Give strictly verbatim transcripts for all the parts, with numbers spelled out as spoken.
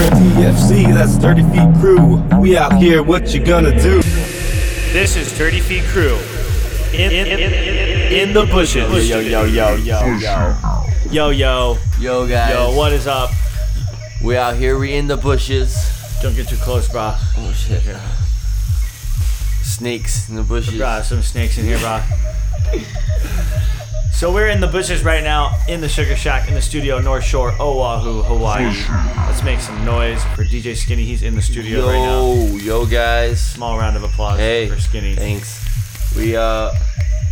D F C, that's Dirty Feet Crew. We out here, what you gonna do? This is Dirty Feet Crew. In, in, in, in, in the bushes. Yo, yo, yo, yo, yo. Yo, yo. Yo, guys. Yo, what is up? We out here, we in the bushes. Don't get too close, bro. Oh, shit. Snakes in the bushes. Bro, some snakes in here, bro. So we're in the bushes right now, in the Sugar Shack, in the studio, North Shore, Oahu, Hawaii. Let's make some noise for D J Skinny. He's in the studio yo, right now. Yo, yo, guys. Small round of applause hey, for Skinny. Thanks. We, uh,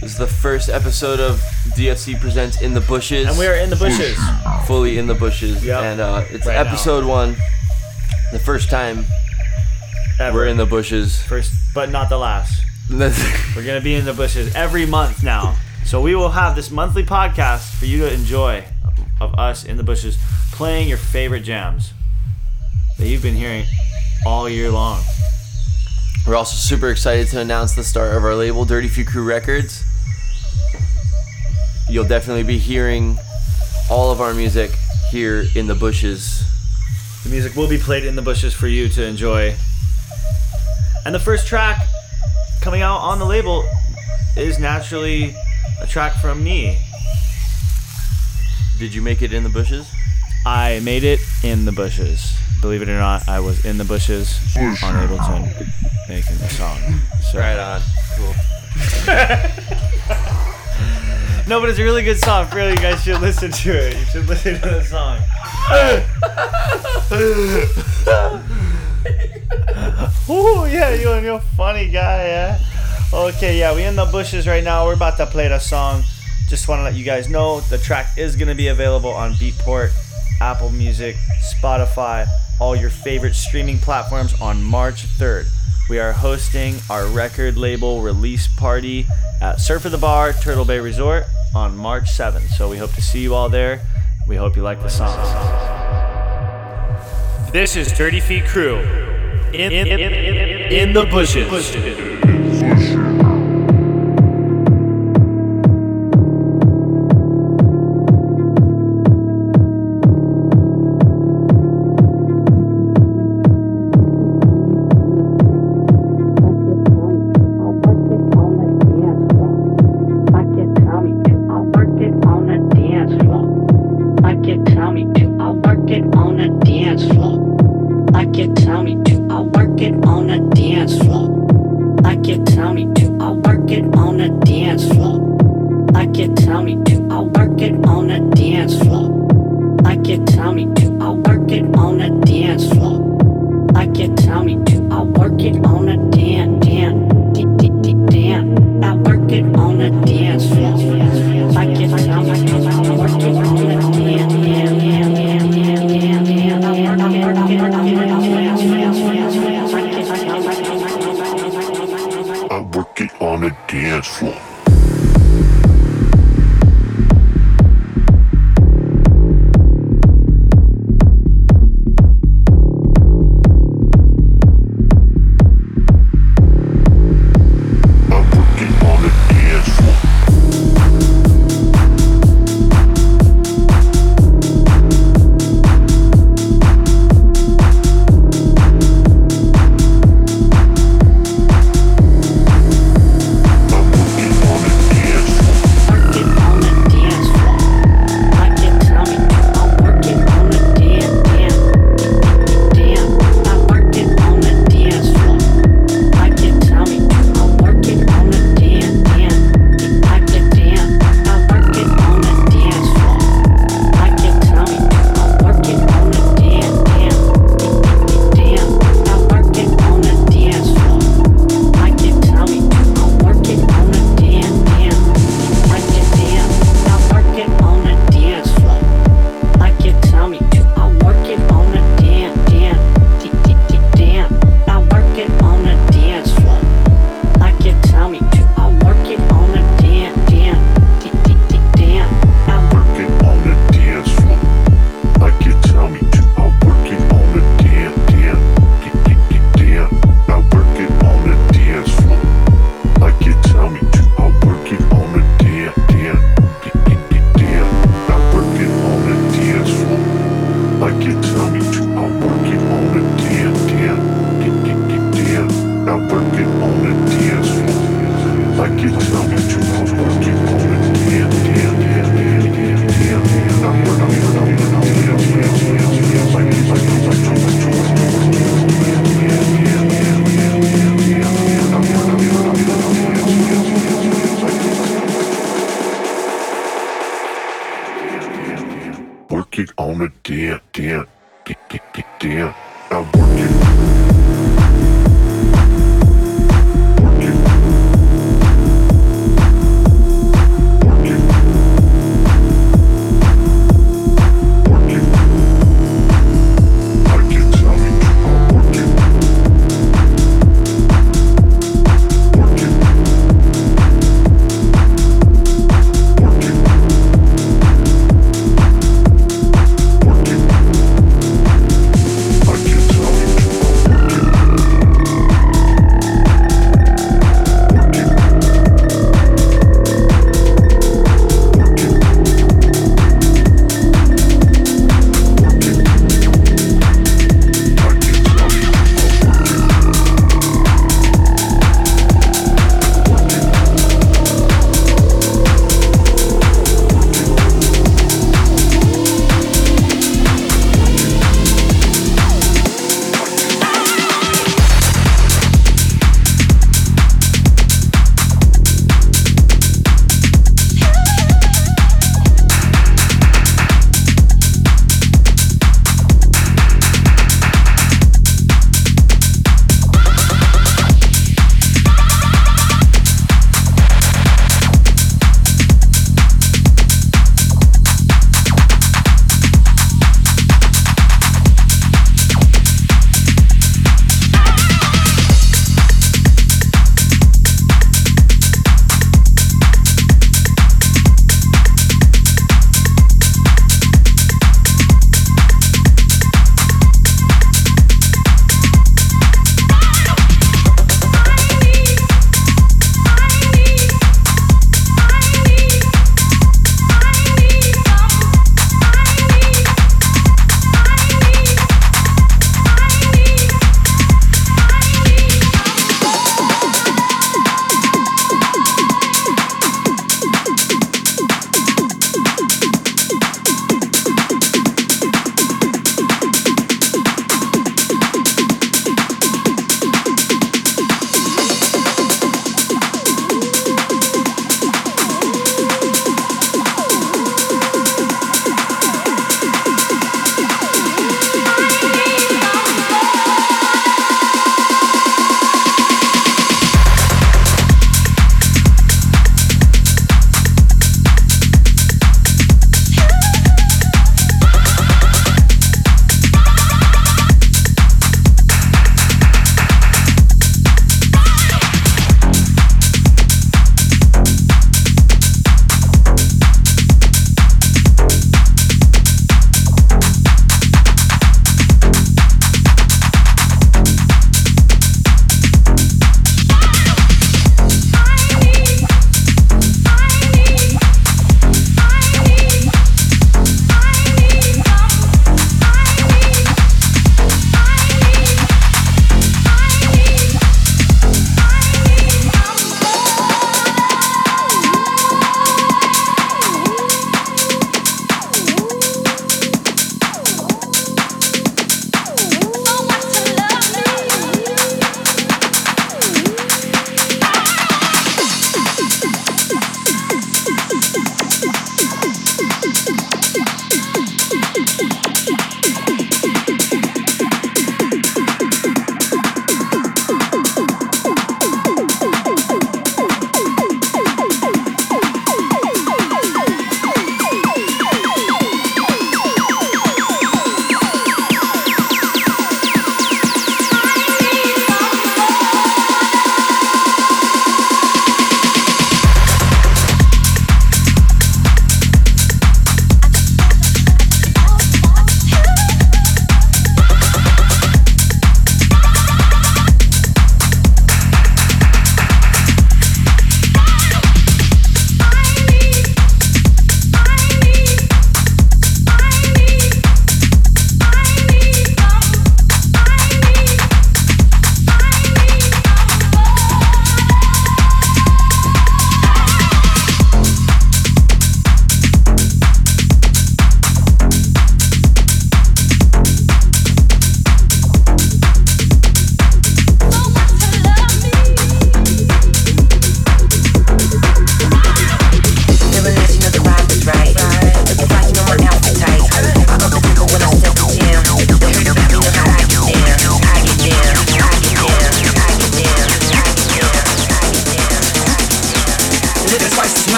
this is the first episode of D F C Presents In The Bushes. And we are in the bushes. Fully in the bushes. Yep. And uh, it's right episode now. one. The first time ever. We're in the bushes. First, but not the last. We're going to be in the bushes every month now. So we will have this monthly podcast for you to enjoy of us in the bushes playing your favorite jams that you've been hearing all year long. We're also super excited to announce the start of our label, Dirty Feet Crew Records. You'll definitely be hearing all of our music here in the bushes. The music will be played in the bushes for you to enjoy. And the first track coming out on the label is naturally a track from me. Did you make it in the bushes? I made it in the bushes. Believe it or not, I was in the bushes on Ableton making the song. So. Right on. Cool. No, but it's a really good song. Really, you guys should listen to it. You should listen to the song. Oh, yeah, you and your funny guy, yeah? Okay, yeah, we in the bushes right now. We're about to play the song. Just want to let you guys know the track is going to be available on Beatport, Apple Music, Spotify, all your favorite streaming platforms on March third. We are hosting our record label release party at Surf of the Bar, Turtle Bay Resort on March seventh. So we hope to see you all there. We hope you like the song. This is Dirty Feet Crew in, in, in, in the bushes. Yeah, I'm working.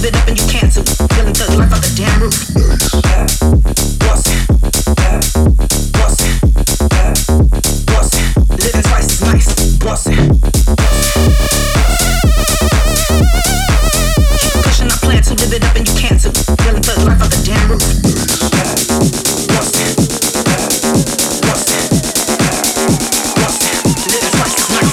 give it up and you can't too. Feeling thug life off the damn roof. Yeah, once, yeah, once, yeah, once. Living twice is nice, once. Keep pushing the plan to live it up and you can't too. Feeling thug life off the damn roof. Yeah, once, yeah, once, yeah, once. Living twice is nice, once.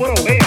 We'll be right back.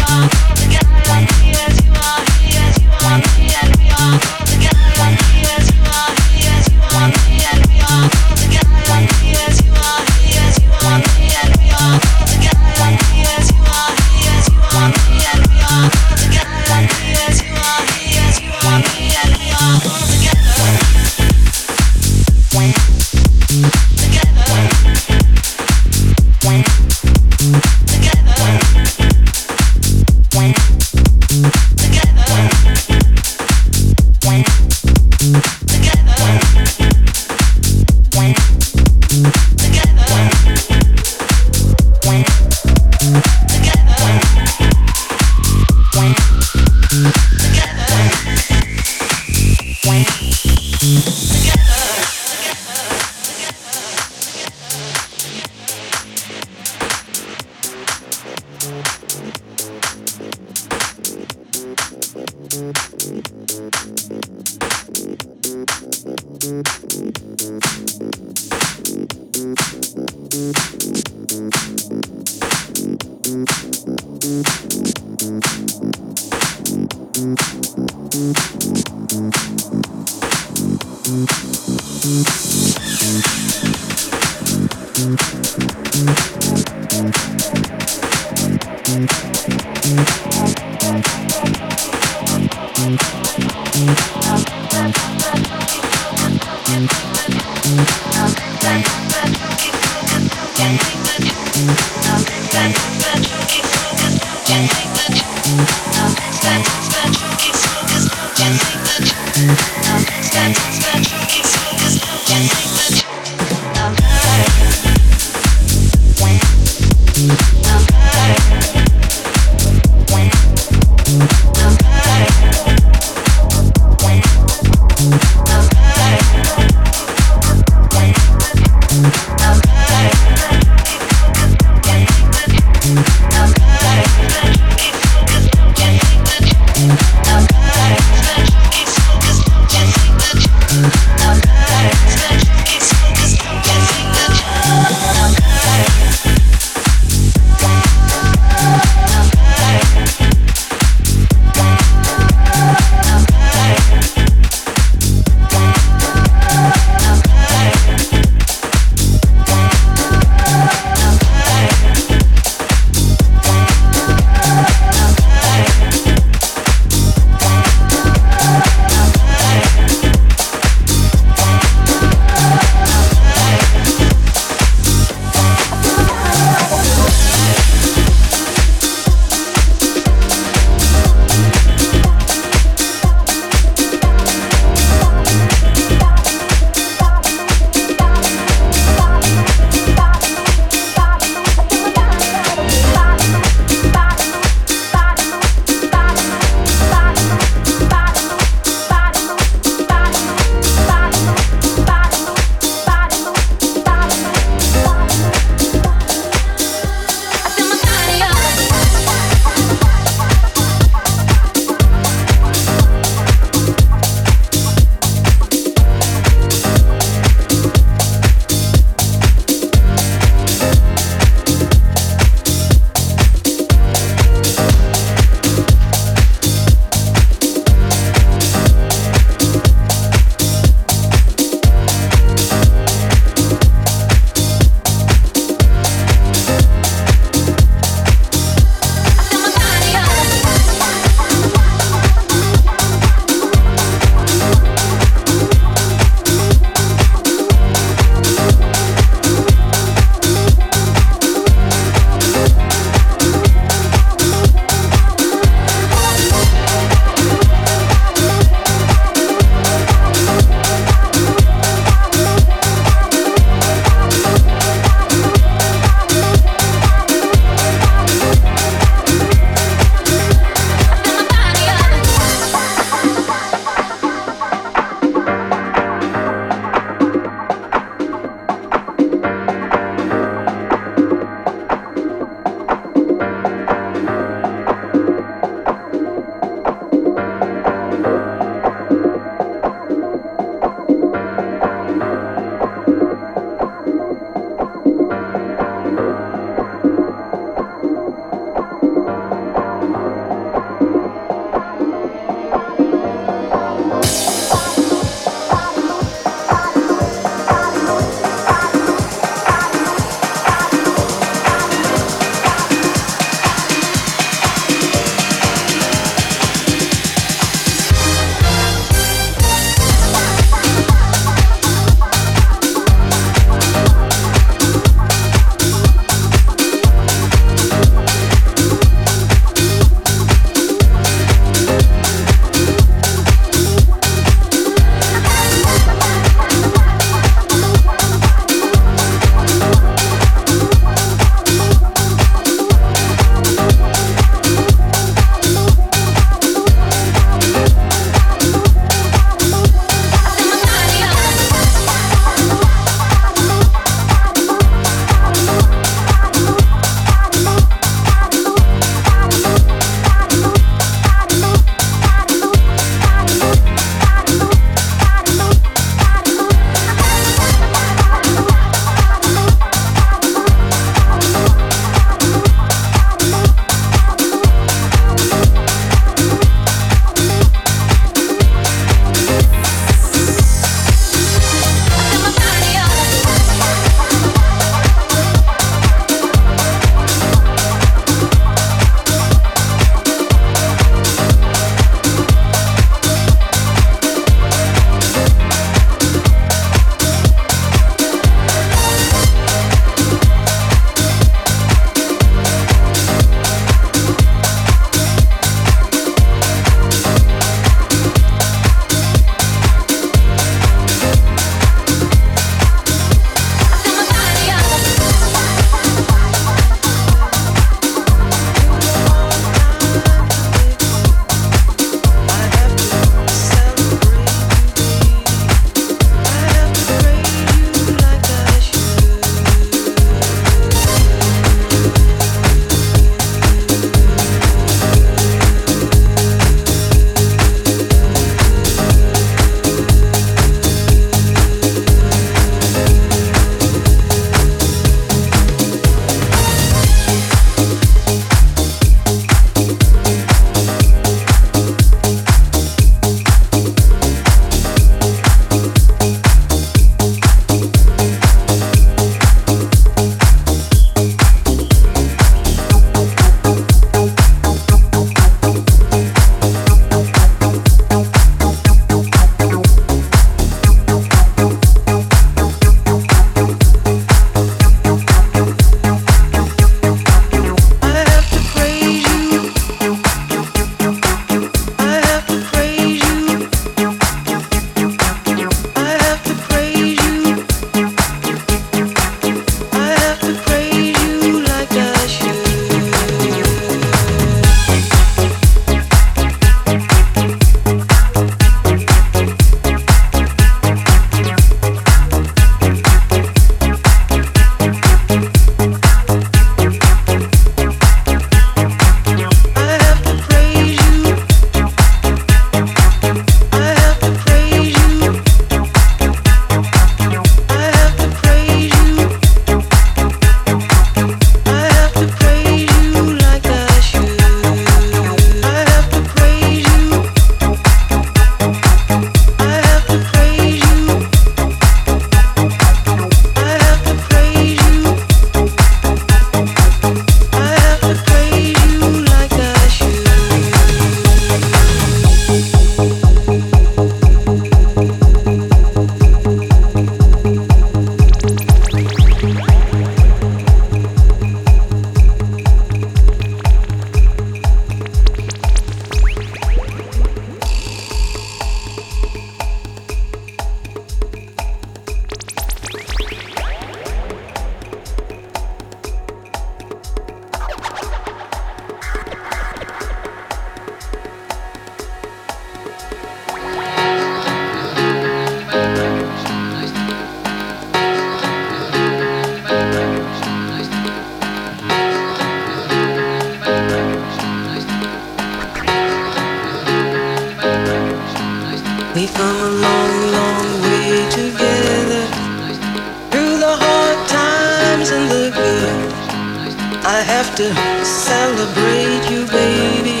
Celebrate you, baby.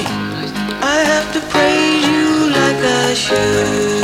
I have to praise you like I should.